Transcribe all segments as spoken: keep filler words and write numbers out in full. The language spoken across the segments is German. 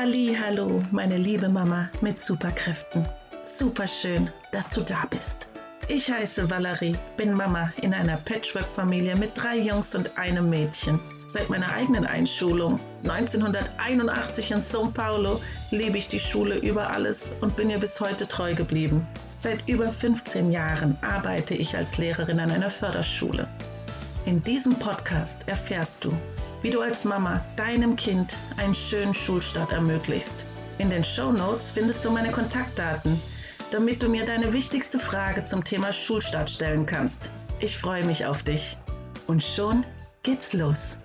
Hallihallo, meine liebe Mama mit Superkräften. Superschön, dass du da bist. Ich heiße Valerie, bin Mama in einer Patchwork-Familie mit drei Jungs und einem Mädchen. Seit meiner eigenen Einschulung neunzehnhunderteinundachtzig in São Paulo liebe ich die Schule über alles und bin ihr bis heute treu geblieben. Seit über fünfzehn Jahren arbeite ich als Lehrerin an einer Förderschule. In diesem Podcast erfährst du, wie du als Mama deinem Kind einen schönen Schulstart ermöglichst. In den Shownotes findest du meine Kontaktdaten, damit du mir deine wichtigste Frage zum Thema Schulstart stellen kannst. Ich freue mich auf dich. Und schon geht's los.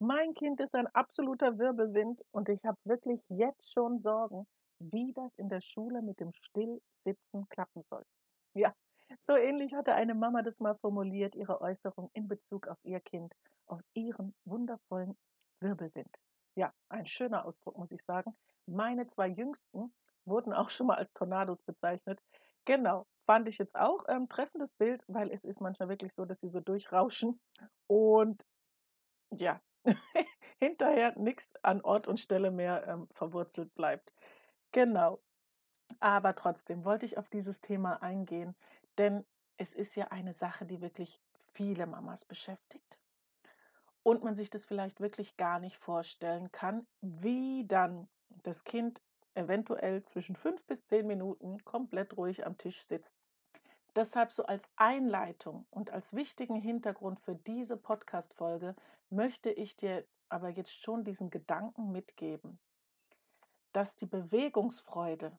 Mein Kind ist ein absoluter Wirbelwind und ich habe wirklich jetzt schon Sorgen, wie das in der Schule mit dem Stillsitzen klappen soll. Ja. So ähnlich hatte eine Mama das mal formuliert, ihre Äußerung in Bezug auf ihr Kind, auf ihren wundervollen Wirbelwind. Ja, ein schöner Ausdruck, muss ich sagen. Meine zwei Jüngsten wurden auch schon mal als Tornados bezeichnet. Genau, fand ich jetzt auch ein ähm, treffendes Bild, weil es ist manchmal wirklich so, dass sie so durchrauschen und ja, hinterher nichts an Ort und Stelle mehr ähm, verwurzelt bleibt. Genau, aber trotzdem wollte ich auf dieses Thema eingehen. Denn es ist ja eine Sache, die wirklich viele Mamas beschäftigt und man sich das vielleicht wirklich gar nicht vorstellen kann, wie dann das Kind eventuell zwischen fünf bis zehn Minuten komplett ruhig am Tisch sitzt. Deshalb so als Einleitung und als wichtigen Hintergrund für diese Podcast-Folge möchte ich dir aber jetzt schon diesen Gedanken mitgeben, dass die Bewegungsfreude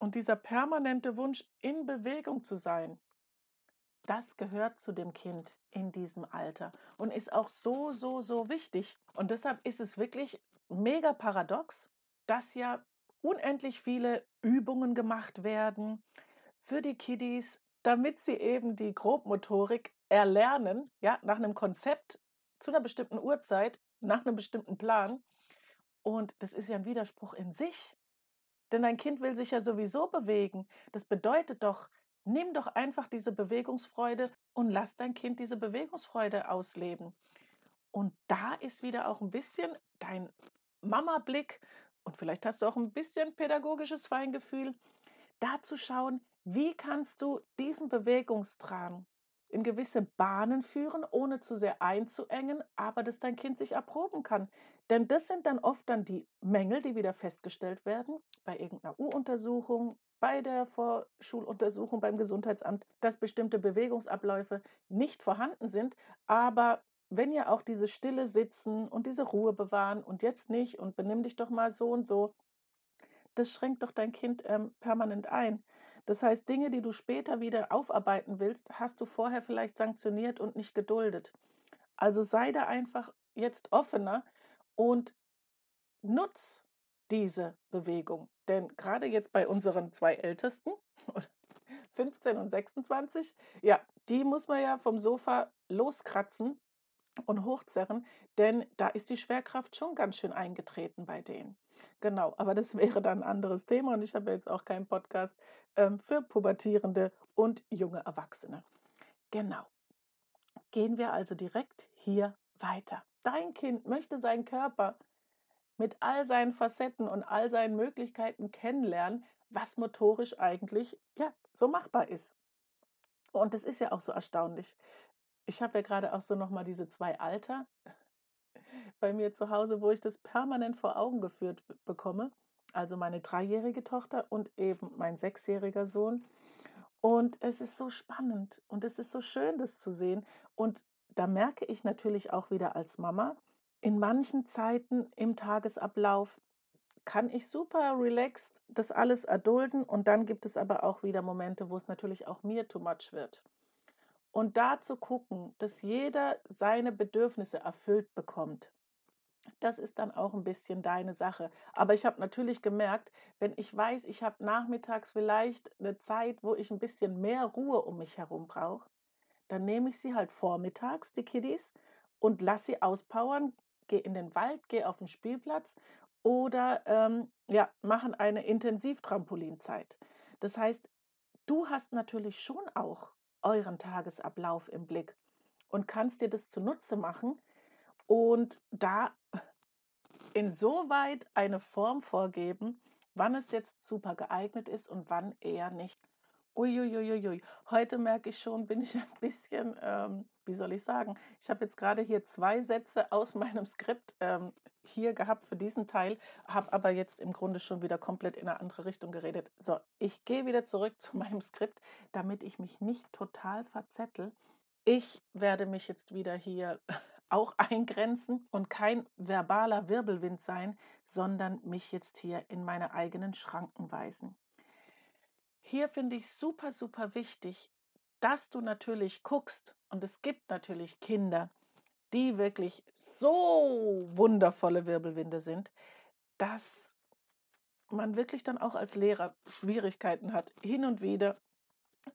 und dieser permanente Wunsch, in Bewegung zu sein, das gehört zu dem Kind in diesem Alter und ist auch so, so, so wichtig. Und deshalb ist es wirklich mega paradox, dass ja unendlich viele Übungen gemacht werden für die Kiddies, damit sie eben die Grobmotorik erlernen, ja, nach einem Konzept, zu einer bestimmten Uhrzeit, nach einem bestimmten Plan. Und das ist ja ein Widerspruch in sich. Denn dein Kind will sich ja sowieso bewegen. Das bedeutet doch, nimm doch einfach diese Bewegungsfreude und lass dein Kind diese Bewegungsfreude ausleben. Und da ist wieder auch ein bisschen dein Mama-Blick und vielleicht hast du auch ein bisschen pädagogisches Feingefühl, da zu schauen, wie kannst du diesen Bewegungsdrang in gewisse Bahnen führen, ohne zu sehr einzuengen, aber dass dein Kind sich erproben kann. Denn das sind dann oft dann die Mängel, die wieder festgestellt werden, bei irgendeiner U-Untersuchung, bei der Vorschuluntersuchung beim Gesundheitsamt, dass bestimmte Bewegungsabläufe nicht vorhanden sind. Aber wenn ja auch diese Stille sitzen und diese Ruhe bewahren und jetzt nicht und benimm dich doch mal so und so, das schränkt doch dein Kind ähm, permanent ein. Das heißt, Dinge, die du später wieder aufarbeiten willst, hast du vorher vielleicht sanktioniert und nicht geduldet. Also sei da einfach jetzt offener und nutz diese Bewegung. Denn gerade jetzt bei unseren zwei Ältesten, fünfzehn und sechsundzwanzig, ja, die muss man ja vom Sofa loskratzen und hochzerren, denn da ist die Schwerkraft schon ganz schön eingetreten bei denen. Genau, aber das wäre dann ein anderes Thema und ich habe jetzt auch keinen Podcast ähm, für Pubertierende und junge Erwachsene. Genau, gehen wir also direkt hier weiter. Dein Kind möchte seinen Körper mit all seinen Facetten und all seinen Möglichkeiten kennenlernen, was motorisch eigentlich ja so machbar ist. Und das ist ja auch so erstaunlich. Ich habe ja gerade auch so nochmal diese zwei Alter bei mir zu Hause, wo ich das permanent vor Augen geführt bekomme. Also meine dreijährige Tochter und eben mein sechsjähriger Sohn. Und es ist so spannend und es ist so schön, das zu sehen. Und da merke ich natürlich auch wieder als Mama, in manchen Zeiten im Tagesablauf kann ich super relaxed das alles erdulden. Und dann gibt es aber auch wieder Momente, wo es natürlich auch mir too much wird. Und da zu gucken, dass jeder seine Bedürfnisse erfüllt bekommt, das ist dann auch ein bisschen deine Sache. Aber ich habe natürlich gemerkt, wenn ich weiß, ich habe nachmittags vielleicht eine Zeit, wo ich ein bisschen mehr Ruhe um mich herum brauche, dann nehme ich sie halt vormittags, die Kiddies, und lasse sie auspowern, gehe in den Wald, gehe auf den Spielplatz oder ähm, ja, machen eine Intensivtrampolinzeit. Das heißt, du hast natürlich schon auch euren Tagesablauf im Blick und kannst dir das zunutze machen und da insoweit eine Form vorgeben, wann es jetzt super geeignet ist und wann eher nicht. Uiuiuiui, heute merke ich schon, bin ich ein bisschen, ähm, wie soll ich sagen, ich habe jetzt gerade hier zwei Sätze aus meinem Skript ähm, hier gehabt für diesen Teil, habe aber jetzt im Grunde schon wieder komplett in eine andere Richtung geredet. So, ich gehe wieder zurück zu meinem Skript, damit ich mich nicht total verzettel. Ich werde mich jetzt wieder hier auch eingrenzen und kein verbaler Wirbelwind sein, sondern mich jetzt hier in meine eigenen Schranken weisen. Hier finde ich super, super wichtig, dass du natürlich guckst, und es gibt natürlich Kinder, die wirklich so wundervolle Wirbelwinde sind, dass man wirklich dann auch als Lehrer Schwierigkeiten hat, hin und wieder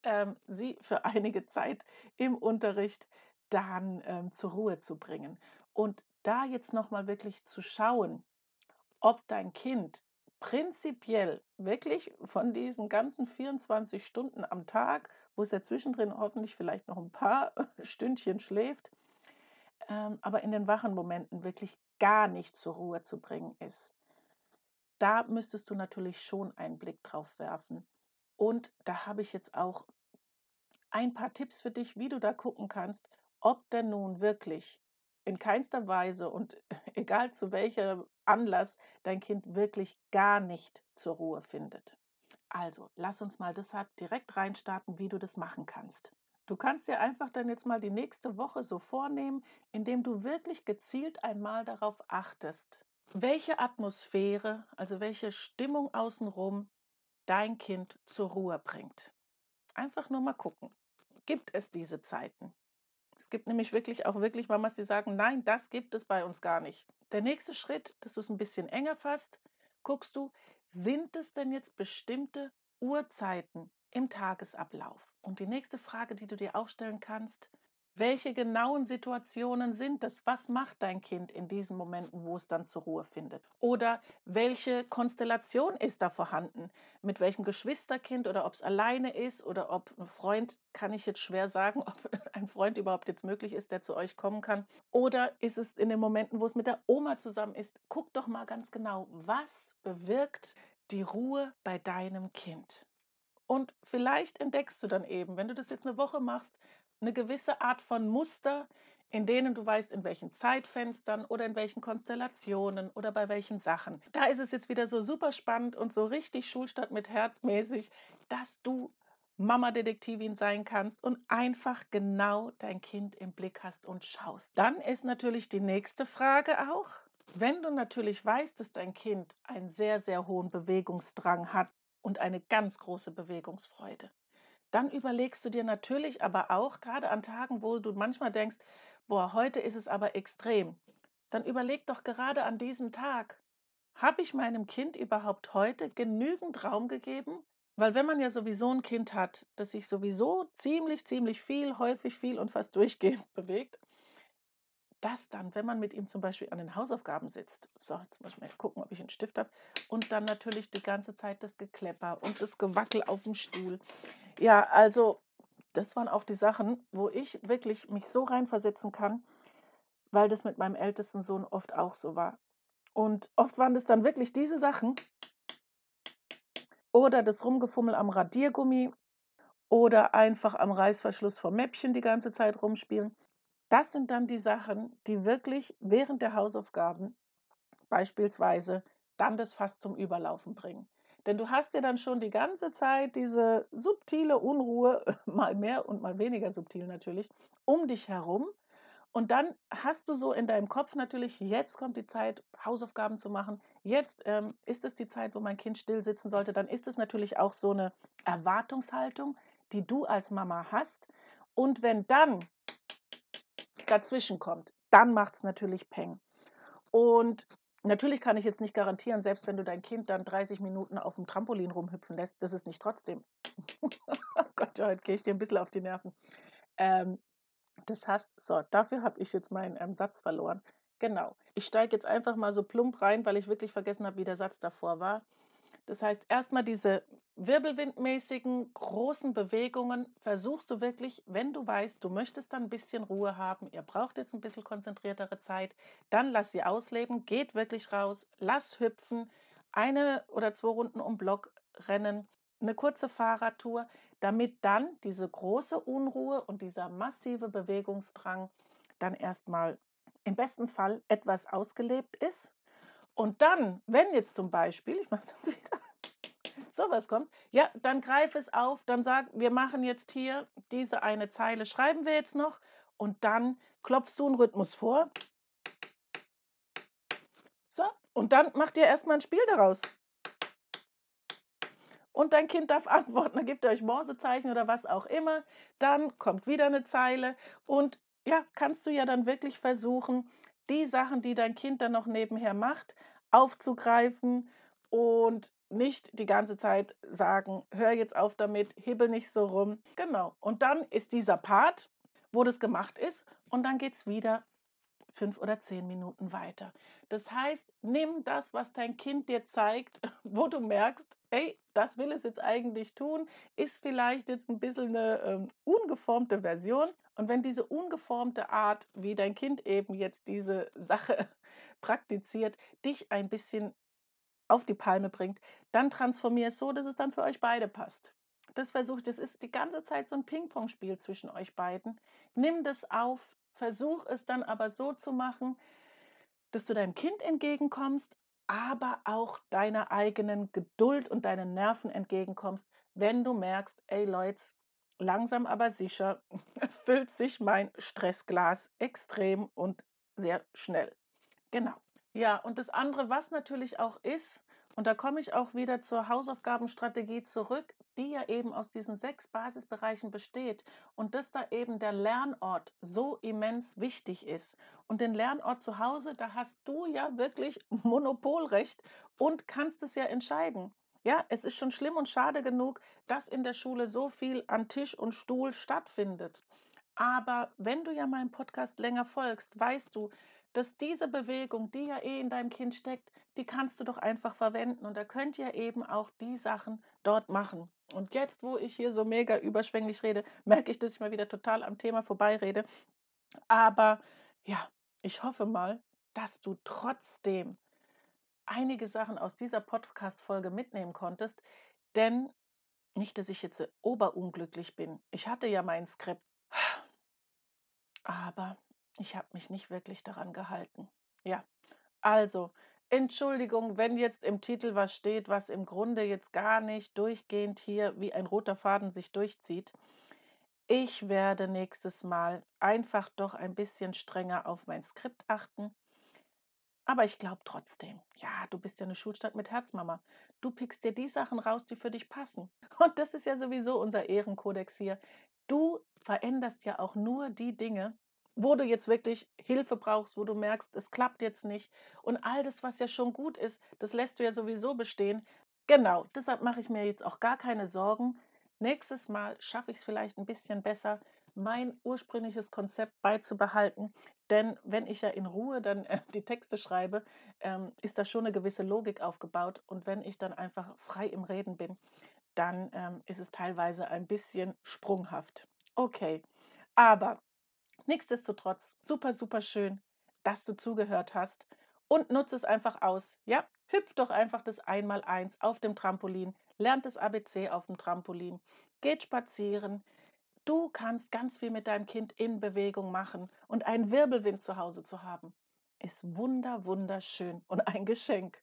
ähm, sie für einige Zeit im Unterricht dann ähm, zur Ruhe zu bringen. Und da jetzt nochmal wirklich zu schauen, ob dein Kind prinzipiell wirklich von diesen ganzen vierundzwanzig Stunden am Tag, wo es ja zwischendrin hoffentlich vielleicht noch ein paar Stündchen schläft, ähm, aber in den wachen Momenten wirklich gar nicht zur Ruhe zu bringen ist. Da müsstest du natürlich schon einen Blick drauf werfen. Und da habe ich jetzt auch ein paar Tipps für dich, wie du da gucken kannst, ob denn nun wirklich in keinster Weise und egal zu welcher Anlass dein Kind wirklich gar nicht zur Ruhe findet. Also, lass uns mal deshalb direkt reinstarten, wie du das machen kannst. Du kannst dir einfach dann jetzt mal die nächste Woche so vornehmen, indem du wirklich gezielt einmal darauf achtest, welche Atmosphäre, also welche Stimmung außenrum dein Kind zur Ruhe bringt. Einfach nur mal gucken, gibt es diese Zeiten? Es gibt nämlich wirklich auch wirklich Mamas, die sagen, nein, das gibt es bei uns gar nicht. Der nächste Schritt, dass du es ein bisschen enger fasst, guckst du, sind es denn jetzt bestimmte Uhrzeiten im Tagesablauf? Und die nächste Frage, die du dir auch stellen kannst, welche genauen Situationen sind das? Was macht dein Kind in diesen Momenten, wo es dann zur Ruhe findet? Oder welche Konstellation ist da vorhanden? Mit welchem Geschwisterkind oder ob es alleine ist oder ob ein Freund, kann ich jetzt schwer sagen, ob ein Freund überhaupt jetzt möglich ist, der zu euch kommen kann. Oder ist es in den Momenten, wo es mit der Oma zusammen ist? Guck doch mal ganz genau, was bewirkt die Ruhe bei deinem Kind? Und vielleicht entdeckst du dann eben, wenn du das jetzt eine Woche machst, eine gewisse Art von Muster, in denen du weißt, in welchen Zeitfenstern oder in welchen Konstellationen oder bei welchen Sachen. Da ist es jetzt wieder so super spannend und so richtig Schulstadt mit Herzmäßig, dass du Mama-Detektivin sein kannst und einfach genau dein Kind im Blick hast und schaust. Dann ist natürlich die nächste Frage auch, wenn du natürlich weißt, dass dein Kind einen sehr, sehr hohen Bewegungsdrang hat und eine ganz große Bewegungsfreude. Dann überlegst du dir natürlich aber auch, gerade an Tagen, wo du manchmal denkst, boah, heute ist es aber extrem, dann überleg doch gerade an diesem Tag, habe ich meinem Kind überhaupt heute genügend Raum gegeben? Weil wenn man ja sowieso ein Kind hat, das sich sowieso ziemlich, ziemlich viel, häufig viel und fast durchgehend bewegt, das dann, wenn man mit ihm zum Beispiel an den Hausaufgaben sitzt, so, jetzt muss ich mal gucken, ob ich einen Stift habe, und dann natürlich die ganze Zeit das Geklepper und das Gewackel auf dem Stuhl. Ja, also das waren auch die Sachen, wo ich wirklich mich so reinversetzen kann, weil das mit meinem ältesten Sohn oft auch so war. Und oft waren das dann wirklich diese Sachen oder das Rumgefummel am Radiergummi oder einfach am Reißverschluss vom Mäppchen die ganze Zeit rumspielen. Das sind dann die Sachen, die wirklich während der Hausaufgaben beispielsweise dann das Fass zum Überlaufen bringen. Denn du hast ja dann schon die ganze Zeit diese subtile Unruhe, mal mehr und mal weniger subtil natürlich, um dich herum. Und dann hast du so in deinem Kopf natürlich, jetzt kommt die Zeit, Hausaufgaben zu machen. Jetzt ähm, ist es die Zeit, wo mein Kind still sitzen sollte. Dann ist es natürlich auch so eine Erwartungshaltung, die du als Mama hast. Und wenn dann dazwischen kommt, dann macht es natürlich Peng. Und natürlich kann ich jetzt nicht garantieren, selbst wenn du dein Kind dann dreißig Minuten auf dem Trampolin rumhüpfen lässt, das ist nicht trotzdem. Oh Gott, ja, heute gehe ich dir ein bisschen auf die Nerven. Ähm, das heißt, so, dafür habe ich jetzt meinen ähm, Satz verloren. Genau. Ich steige jetzt einfach mal so plump rein, weil ich wirklich vergessen habe, wie der Satz davor war. Das heißt, erstmal diese wirbelwindmäßigen, großen Bewegungen versuchst du wirklich, wenn du weißt, du möchtest dann ein bisschen Ruhe haben, ihr braucht jetzt ein bisschen konzentriertere Zeit, dann lass sie ausleben, geht wirklich raus, lass hüpfen, eine oder zwei Runden um Block rennen, eine kurze Fahrradtour, damit dann diese große Unruhe und dieser massive Bewegungsdrang dann erstmal im besten Fall etwas ausgelebt ist. Und dann, wenn jetzt zum Beispiel, ich mache es jetzt wieder, sowas kommt, ja, dann greif es auf, dann sag, wir machen jetzt hier diese eine Zeile, schreiben wir jetzt noch und dann klopfst du einen Rhythmus vor. So, und dann macht ihr erstmal ein Spiel daraus. Und dein Kind darf antworten, dann gebt ihr euch Morsezeichen oder was auch immer, dann kommt wieder eine Zeile und ja, kannst du ja dann wirklich versuchen, die Sachen, die dein Kind dann noch nebenher macht, aufzugreifen und nicht die ganze Zeit sagen, hör jetzt auf damit, hibbel nicht so rum. Genau, und dann ist dieser Part, wo das gemacht ist und dann geht es wieder fünf oder zehn Minuten weiter. Das heißt, nimm das, was dein Kind dir zeigt, wo du merkst, hey, das will es jetzt eigentlich tun, ist vielleicht jetzt ein bisschen eine ähm, ungeformte Version. Und wenn diese ungeformte Art, wie dein Kind eben jetzt diese Sache praktiziert, dich ein bisschen auf die Palme bringt, dann transformier es so, dass es dann für euch beide passt. Das versucht, das ist die ganze Zeit so ein Ping-Pong-Spiel zwischen euch beiden. Nimm das auf, versuch es dann aber so zu machen, dass du deinem Kind entgegenkommst, aber auch deiner eigenen Geduld und deinen Nerven entgegenkommst, wenn du merkst, ey Leute, langsam aber sicher füllt sich mein Stressglas extrem und sehr schnell. Genau. Ja, und das andere, was natürlich auch ist, und da komme ich auch wieder zur Hausaufgabenstrategie zurück, die ja eben aus diesen sechs Basisbereichen besteht und dass da eben der Lernort so immens wichtig ist. Und den Lernort zu Hause, da hast du ja wirklich Monopolrecht und kannst es ja entscheiden. Ja, es ist schon schlimm und schade genug, dass in der Schule so viel an Tisch und Stuhl stattfindet. Aber wenn du ja meinem Podcast länger folgst, weißt du, dass diese Bewegung, die ja eh in deinem Kind steckt, die kannst du doch einfach verwenden. Und da könnt ihr eben auch die Sachen dort machen. Und jetzt, wo ich hier so mega überschwänglich rede, merke ich, dass ich mal wieder total am Thema vorbeirede. Aber ja, ich hoffe mal, dass du trotzdem einige Sachen aus dieser Podcast-Folge mitnehmen konntest. Denn nicht, dass ich jetzt oberunglücklich bin. Ich hatte ja mein Skript. Aber ich habe mich nicht wirklich daran gehalten. Ja, also, Entschuldigung, wenn jetzt im Titel was steht, was im Grunde jetzt gar nicht durchgehend hier wie ein roter Faden sich durchzieht. Ich werde nächstes Mal einfach doch ein bisschen strenger auf mein Skript achten. Aber ich glaube trotzdem, ja, du bist ja eine Schulstadt mit Herzmama. Du pickst dir die Sachen raus, die für dich passen. Und das ist ja sowieso unser Ehrenkodex hier. Du veränderst ja auch nur die Dinge, wo du jetzt wirklich Hilfe brauchst, wo du merkst, es klappt jetzt nicht. Und all das, was ja schon gut ist, das lässt du ja sowieso bestehen. Genau, deshalb mache ich mir jetzt auch gar keine Sorgen. Nächstes Mal schaffe ich es vielleicht ein bisschen besser, mein ursprüngliches Konzept beizubehalten. Denn wenn ich ja in Ruhe dann äh, die Texte schreibe, ähm, ist da schon eine gewisse Logik aufgebaut. Und wenn ich dann einfach frei im Reden bin, dann ähm, ist es teilweise ein bisschen sprunghaft. Okay, aber nichtsdestotrotz, super, super schön, dass du zugehört hast und nutze es einfach aus. Ja, hüpf doch einfach das Einmaleins auf dem Trampolin, lernt das A B C auf dem Trampolin, geht spazieren. Du kannst ganz viel mit deinem Kind in Bewegung machen und einen Wirbelwind zu Hause zu haben, ist wunder, wunderschön und ein Geschenk.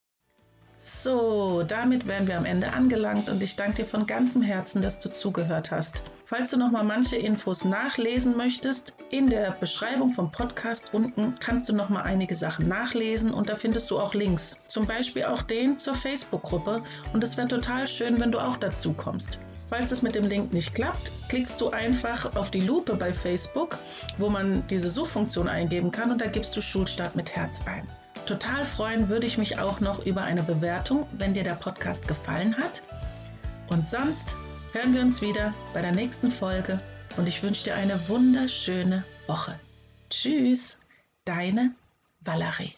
So, damit wären wir am Ende angelangt und ich danke dir von ganzem Herzen, dass du zugehört hast. Falls du nochmal manche Infos nachlesen möchtest, in der Beschreibung vom Podcast unten kannst du nochmal einige Sachen nachlesen und da findest du auch Links. Zum Beispiel auch den zur Facebook-Gruppe und es wäre total schön, wenn du auch dazu kommst. Falls es mit dem Link nicht klappt, klickst du einfach auf die Lupe bei Facebook, wo man diese Suchfunktion eingeben kann und da gibst du Schulstart mit Herz ein. Total freuen würde ich mich auch noch über eine Bewertung, wenn dir der Podcast gefallen hat. Und sonst hören wir uns wieder bei der nächsten Folge und ich wünsche dir eine wunderschöne Woche. Tschüss, deine Valerie.